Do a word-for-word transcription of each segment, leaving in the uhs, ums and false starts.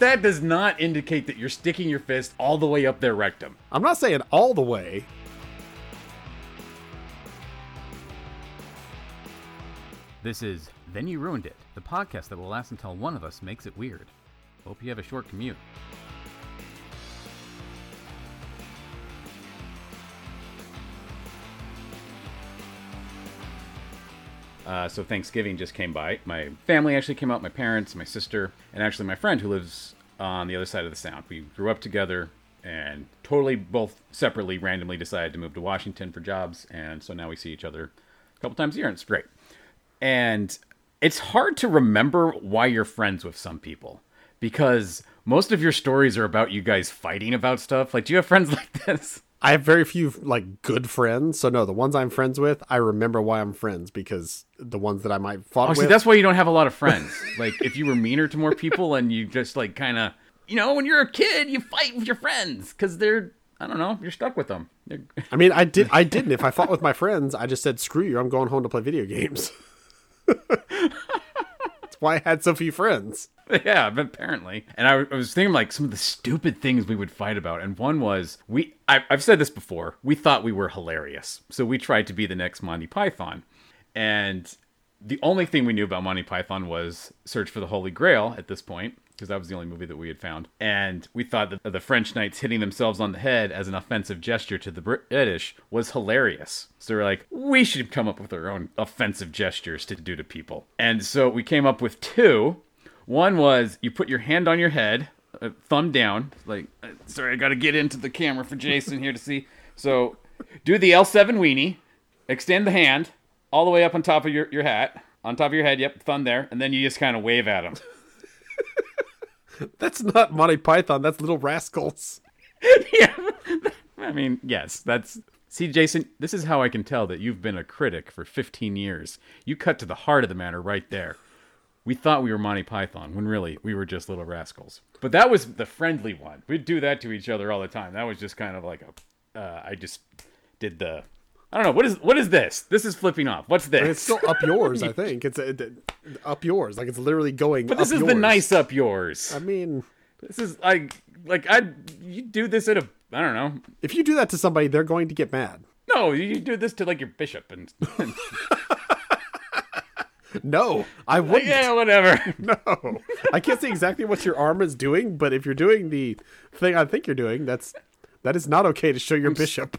that does not indicate that you're sticking your fist all the way up their rectum. I'm not saying all the way. This is Then You Ruined It, the podcast that will last until one of us makes it weird. Hope you have a short commute. Uh, so Thanksgiving just came by. My family actually came out, my parents, my sister, and actually my friend who lives on the other side of the sound. We grew up together and totally both separately, randomly decided to move to Washington for jobs. And so now we see each other a couple times a year, and it's great. And it's hard to remember why you're friends with some people, because most of your stories are about you guys fighting about stuff. Like, do you have friends like this? I have very few, like, good friends. So, no, the ones I'm friends with, I remember why I'm friends, because the ones that I might fought oh, see, with... that's why you don't have a lot of friends. Like, if you were meaner to more people and you just, like, kind of... You know, when you're a kid, you fight with your friends, because they're... I don't know. You're stuck with them. I mean, I, did, I didn't. If I fought with my friends, I just said, screw you, I'm going home to play video games. That's why I had so few friends. Yeah, apparently. And I, I was thinking, like, some of the stupid things we would fight about. And one was, we I, I've said this before, we thought we were hilarious. So we tried to be the next Monty Python. And the only thing we knew about Monty Python was Search for the Holy Grail at this point, because that was the only movie that we had found. And we thought that the French knights hitting themselves on the head as an offensive gesture to the British was hilarious. So we're like, we should come up with our own offensive gestures to do to people. And so we came up with two. One was, you put your hand on your head, uh, thumb down, like, sorry, I got to get into the camera for Jason here to see. So do the L seven weenie, extend the hand all the way up on top of your, your hat, on top of your head, yep, thumb there, and then you just kind of wave at him. That's not Monty Python, that's Little Rascals. Yeah, I mean, yes, that's... See, Jason, this is how I can tell that you've been a critic for fifteen years. You cut to the heart of the matter right there. We thought we were Monty Python, when really, we were just Little Rascals. But that was the friendly one. We'd do that to each other all the time. That was just kind of like a, uh, I just did the, I don't know, what is what is this? This is flipping off. What's this? And it's still up yours, I think. It's a, it, up yours. Like, it's literally going up yours. But this is yours. The nice up yours. I mean. This is, I, like, I, you do this at a, I don't know. If you do that to somebody, they're going to get mad. No, you do this to, like, your bishop and. and No, I wouldn't. Yeah, whatever. No, I can't see exactly what your arm is doing, but if you're doing the thing I think you're doing, that's that is not okay to show your bishop.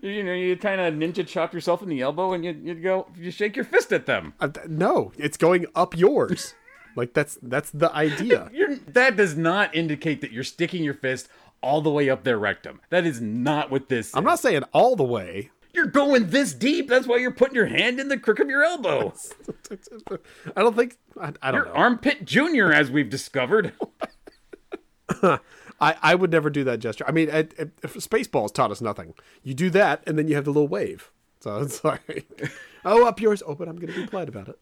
You know, you kind of ninja chop yourself in the elbow, and you you go, you shake your fist at them. Uh, no, it's going up yours. Like that's that's the idea. You're, that does not indicate that you're sticking your fist all the way up their rectum. That is not what this is. I'm not saying all the way. You're going this deep. That's why you're putting your hand in the crook of your elbow. I don't think... I, I don't your know. Your armpit junior, as we've discovered. I, I would never do that gesture. I mean, I, I, Spaceballs taught us nothing. You do that, and then you have the little wave. So it's like, oh, up yours. Oh, but I'm going to be polite about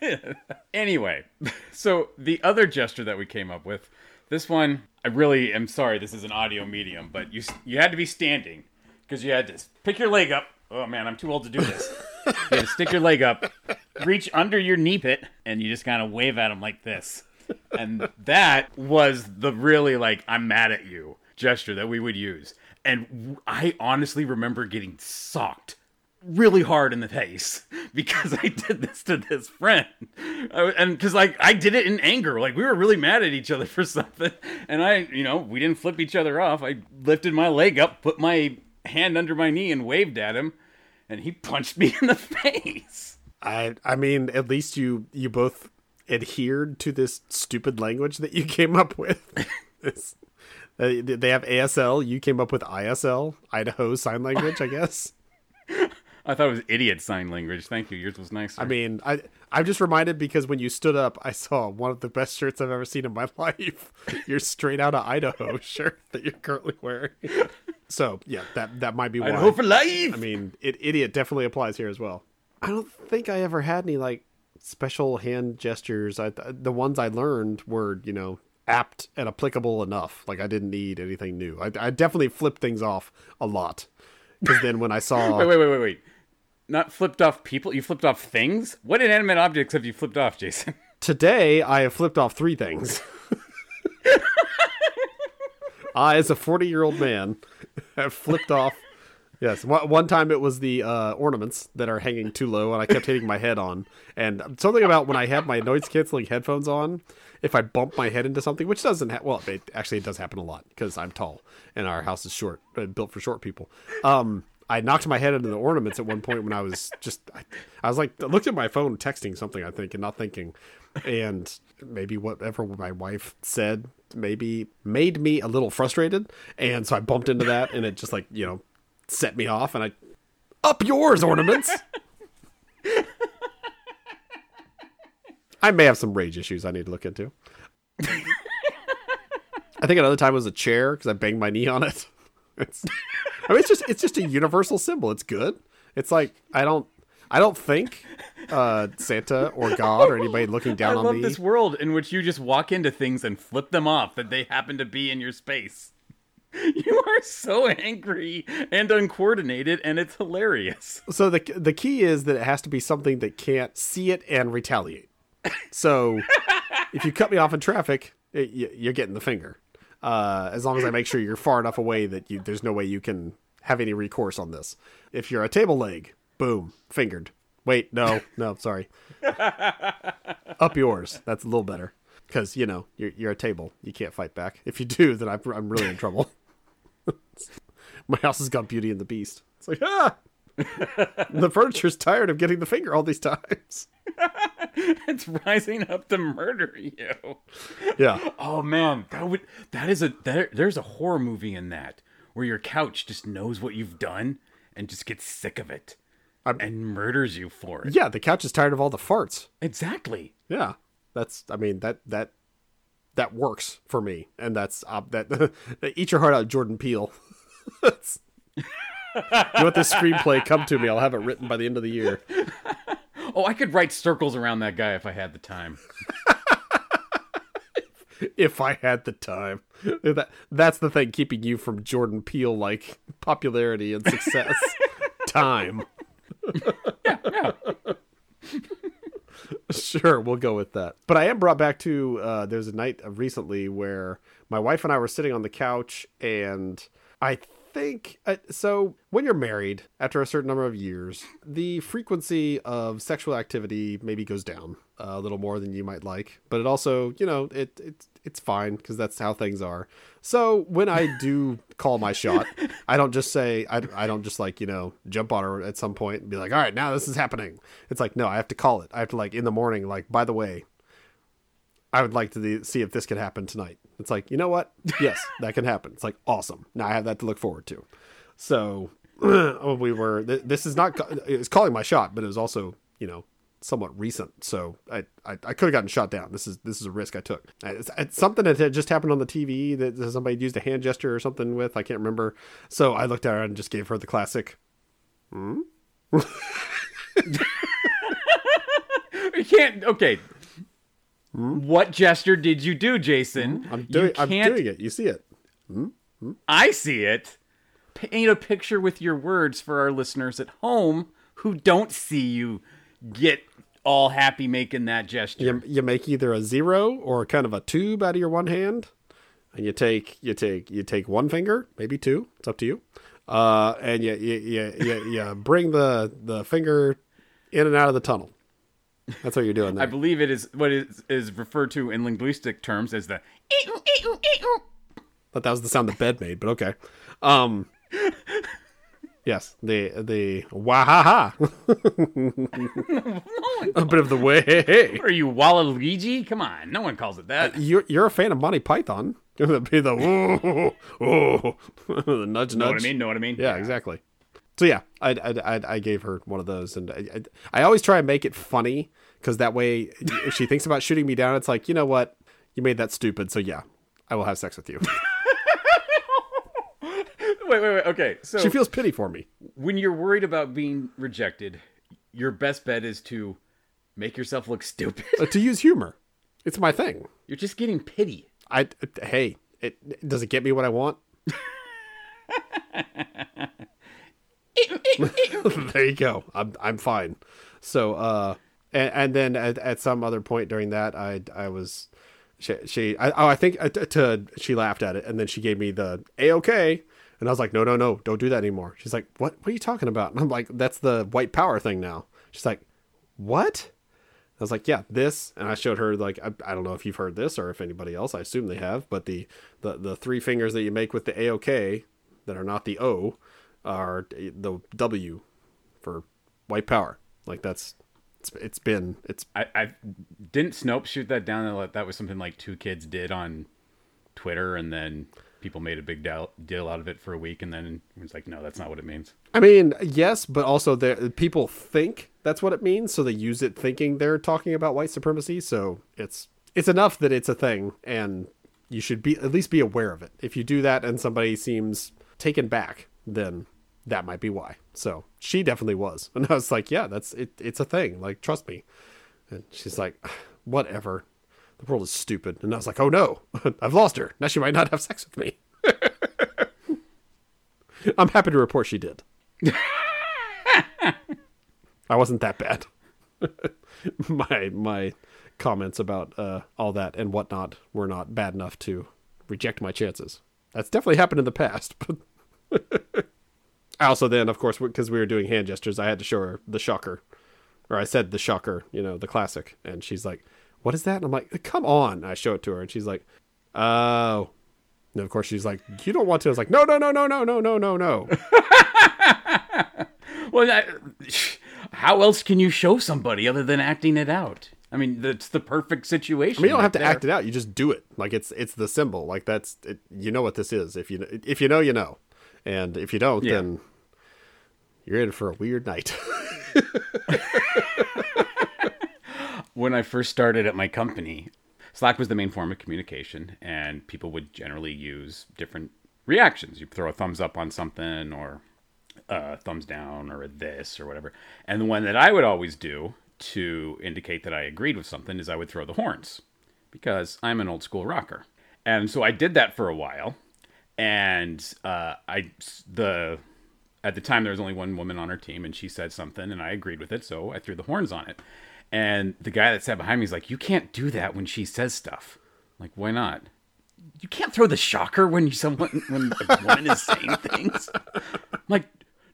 it. Anyway, so the other gesture that we came up with, this one, I really am sorry this is an audio medium, but you you had to be standing. Because you had to pick your leg up. Oh, man, I'm too old to do this. You had to stick your leg up, reach under your knee pit, and you just kind of wave at them like this. And that was the really, like, I'm mad at you gesture that we would use. And I honestly remember getting socked really hard in the face because I did this to this friend. And because, like, I did it in anger. Like, we were really mad at each other for something. And I, you know, we didn't flip each other off. I lifted my leg up, put my... hand under my knee and waved at him, and he punched me in the face. I I mean, at least you you both adhered to this stupid language that you came up with. It's, they have A S L, you came up with I S L, Idaho Sign Language, I guess. I thought it was idiot sign language. Thank you. Yours was nicer. I mean, I, I'm just reminded because when you stood up, I saw one of the best shirts I've ever seen in my life. Your Straight Out of Idaho shirt that you're currently wearing. So, yeah, that that might be why. Idaho for life! I mean, it, idiot definitely applies here as well. I don't think I ever had any, like, special hand gestures. I, the ones I learned were, you know, apt and applicable enough. Like, I didn't need anything new. I, I definitely flipped things off a lot. Because then when I saw... wait, wait, wait, wait, wait. Not flipped off people? You flipped off things? What inanimate objects have you flipped off, Jason? Today, I have flipped off three things. I, as a forty-year-old man, have flipped off. Yes, one time it was the uh, ornaments that are hanging too low, and I kept hitting my head on. And something about when I have my noise-canceling headphones on, if I bump my head into something, which doesn't happen, well, it, actually it does happen a lot, because I'm tall, and our house is short, built for short people. Um, I knocked my head into the ornaments at one point when I was just, I, I was like, I looked at my phone texting something, I think, and not thinking. And maybe whatever my wife said maybe made me a little frustrated, and so I bumped into that, and it just like, you know, set me off, and I up yours ornaments. I may have some rage issues I need to look into. I think another time was a chair because I banged my knee on it. It's, I mean, it's just it's just a universal symbol. It's good. It's like I don't I don't think uh, Santa or God or anybody looking down on me. I love this world in which you just walk into things and flip them off that they happen to be in your space. You are so angry and uncoordinated, and it's hilarious. So the the key is that it has to be something that can't see it and retaliate. So if you cut me off in traffic, it, you're getting the finger. Uh, as long as I make sure you're far enough away that you, there's no way you can have any recourse on this. If you're a table leg, boom, fingered. Wait, no, no, sorry. Up yours. That's a little better. Because, you know, you're, you're a table. You can't fight back. If you do, then I'm, I'm really in trouble. My house has got Beauty and the Beast. It's like, ah! The furniture's tired of getting the finger all these times. It's rising up to murder you. Yeah. Oh, man. That would, that is a, that, there's a horror movie in that where your couch just knows what you've done and just gets sick of it I'm, and murders you for it. Yeah, the couch is tired of all the farts. Exactly. Yeah. That's, I mean, that, that, that works for me. And that's, uh, that, eat your heart out, Jordan Peele. You want this screenplay? Come to me. I'll have it written by the end of the year. Oh, I could write circles around that guy if I had the time. If I had the time. That, that's the thing keeping you from Jordan Peele, like popularity and success. Time. Yeah, yeah. Sure, we'll go with that. But I am brought back to, uh, there's a night recently where my wife and I were sitting on the couch, and I think, uh, so when you're married, after a certain number of years, the frequency of sexual activity maybe goes down a little more than you might like. But it also, you know, it, it it's fine, because that's how things are. So when I do call my shot, I don't just say, I, I don't just like, you know, jump on her at some point and be like, all right, now this is happening. It's like, no, I have to call it. I have to, like, in the morning, like, by the way, I would like to de- see if this could happen tonight. It's like, you know what? Yes, that can happen. It's like, awesome. Now I have that to look forward to. So we were, th- this is not, it's calling my shot, but it was also, you know, somewhat recent. So I, I, I could have gotten shot down. This is, this is a risk I took. It's, it's something that had just happened on the T V that somebody used a hand gesture or something with, I can't remember. So I looked at her and just gave her the classic. Hmm? You can't, okay. Hmm? What gesture did you do, Jason? I'm doing, I'm doing it. You see it. Hmm? Hmm? I see it. Paint a picture with your words for our listeners at home who don't see you get all happy making that gesture. You, you make either a zero or kind of a tube out of your one hand, and you take you take you take one finger, maybe two. It's up to you. Uh, and you you you, you, you bring the, the finger in and out of the tunnel. That's what you're doing there. I believe it is what is, is referred to in linguistic terms as the ee-oo, ee-oo, ee-oo. But that was the sound the bed made, but okay. Um, yes, the the wahaha. No a bit of the way. What are you, Waluigi? Come on, no one calls it that. Uh, you're you're a fan of Monty Python. Gonna be the whoa, whoa, the nudge, nudge. Know what I mean? Know what I mean? Yeah, yeah. Exactly. So yeah, I, I, I gave her one of those, and I, I, I always try and make it funny, because that way, if she thinks about shooting me down, it's like, you know what, you made that stupid, so yeah, I will have sex with you. Wait, wait, wait, okay. So she feels pity for me. When you're worried about being rejected, your best bet is to make yourself look stupid. uh, to use humor. It's my thing. You're just getting pity. I, uh, hey, it, does it get me what I want? There you go. I'm I'm fine. So, uh, and, and then at, at some other point during that, I I was She, she I, oh, I think uh, t- to, she laughed at it, and then she gave me the A-OK, and I was like, no, no, no, don't do that anymore. She's like, what? What are you talking about? And I'm like, that's the white power thing now. She's like, what? I was like, yeah, this. And I showed her, like, I, I don't know if you've heard this or if anybody else, I assume they have, but the, the, the three fingers that you make with the A-OK that are not the O are the W for white power. Like, that's, it's, it's been, it's. I, I didn't Snopes shoot that down, and that was something like two kids did on Twitter, and then people made a big deal out of it for a week, and then it was like, no, that's not what it means. I mean, yes, but also there, people think that's what it means, so they use it thinking they're talking about white supremacy. So it's it's enough that it's a thing, and you should be at least be aware of it. If you do that and somebody seems taken back, then that might be why. So she definitely was, and I was like, yeah, that's it. It's a thing. Like, trust me. And she's like, whatever. The world is stupid. And I was like, oh no, I've lost her. Now she might not have sex with me. I'm happy to report she did. I wasn't that bad. my my comments about uh, all that and whatnot were not bad enough to reject my chances. That's definitely happened in the past. But I also then, of course, because we were doing hand gestures, I had to show her the shocker. Or I said the shocker, you know, the classic. And she's like, what is that? And I'm like, come on. And I show it to her, and she's like, oh. And of course she's like, you don't want to. I was like, no, no, no, no, no, no, no, no, no. Well, that, how else can you show somebody other than acting it out? I mean, that's the perfect situation. I mean, you don't right have to there. act it out. You just do it. Like, it's it's the symbol. Like, that's it, you know what this is. If you if you know, you know. And if you don't, yeah. then you're in for a weird night. When I first started at my company, Slack was the main form of communication, and people would generally use different reactions. You throw a thumbs up on something, or a thumbs down, or a this, or whatever. And the one that I would always do to indicate that I agreed with something is I would throw the horns, because I'm an old school rocker. And so I did that for a while. And uh, I the at the time, there was only one woman on our team, and she said something, and I agreed with it, so I threw the horns on it. And the guy that sat behind me is like, you can't do that when she says stuff. I'm like, why not? You can't throw the shocker when you someone when a woman is saying things. I'm like,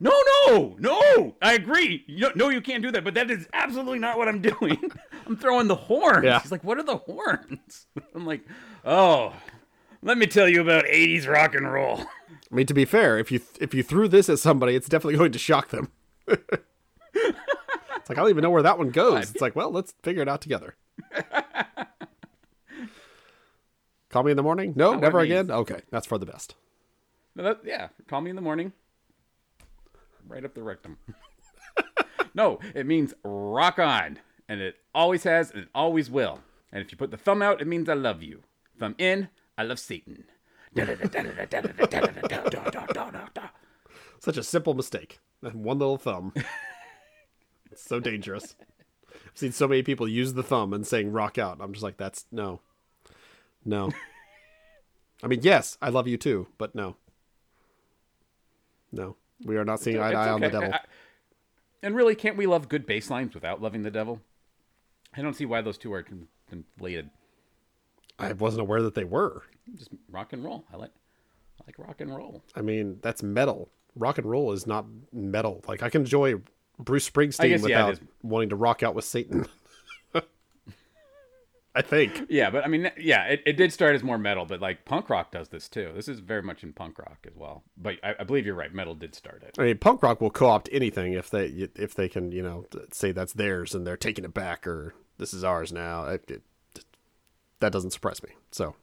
no, no, no, I agree. You, no, you can't do that. But that is absolutely not what I'm doing. I'm throwing the horns. Yeah. He's like, what are the horns? I'm like, oh, let me tell you about eighties rock and roll. I mean, to be fair, if you if you threw this at somebody, it's definitely going to shock them. It's like, I don't even know where that one goes. It's like, well, let's figure it out together. Call me in the morning? No, never again? Okay, that's for the best. No, that, yeah, call me in the morning. Right up the rectum. No, it means rock on. And it always has, and it always will. And if you put the thumb out, it means I love you. Thumb in, I love Satan. Such a simple mistake. One little thumb. It's so dangerous. I've seen so many people use the thumb and saying rock out. I'm just like, that's no, no. I mean, yes, I love you too, but no, no, we are not seeing eye to eye okay. on the devil. I, I, and really, can't we love good bass lines without loving the devil? I don't see why those two are conflated. I wasn't aware that they were. Just rock and roll. I like, I like rock and roll. I mean, that's metal. Rock and roll is not metal. Like, I can enjoy Bruce Springsteen guess, without yeah, wanting to rock out with Satan. I think. Yeah, but I mean, yeah, it, it did start as more metal, but like punk rock does this too. This is very much in punk rock as well. But I, I believe you're right. Metal did start it. I mean, punk rock will co-opt anything if they if they can, you know, say that's theirs and they're taking it back, or this is ours now. It, it, that doesn't surprise me. So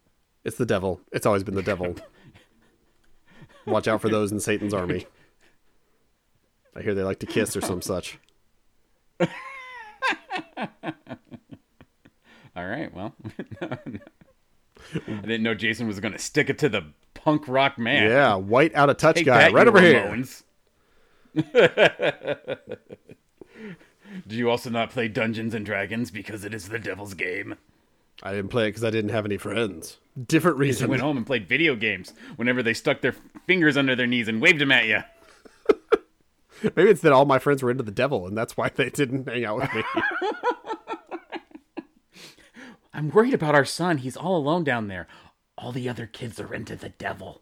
it's the devil. It's always been the devil. Watch out for those in Satan's army. I hear they like to kiss or some such. All right, well. no, no. I didn't know Jason was going to stick it to the punk rock man. Yeah, white out of touch Take guy that, right over Ramones. Here. Do you also not play Dungeons and Dragons because it is the devil's game? I didn't play it because I didn't have any friends. Different reason. I went home and played video games whenever they stuck their fingers under their knees and waved them at you. Maybe it's that all my friends were into the devil, and that's why they didn't hang out with me. I'm worried about our son. He's all alone down there. All the other kids are into the devil.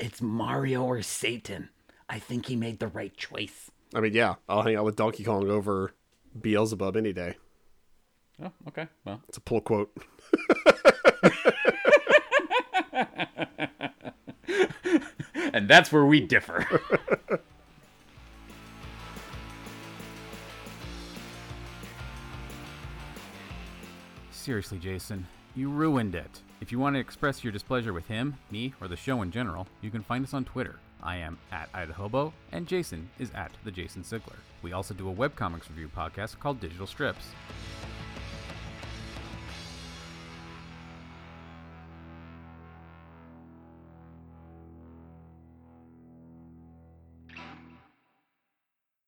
It's Mario or Satan. I think he made the right choice. I mean, yeah, I'll hang out with Donkey Kong over Beelzebub any day. Oh, okay. Well, it's a pull quote. And that's where we differ. Seriously, Jason, you ruined it. If you want to express your displeasure with him, me, or the show in general, you can find us on Twitter. I am at idahobo, and Jason is at the Jason Sigler. We also do a webcomics review podcast called Digital Strips.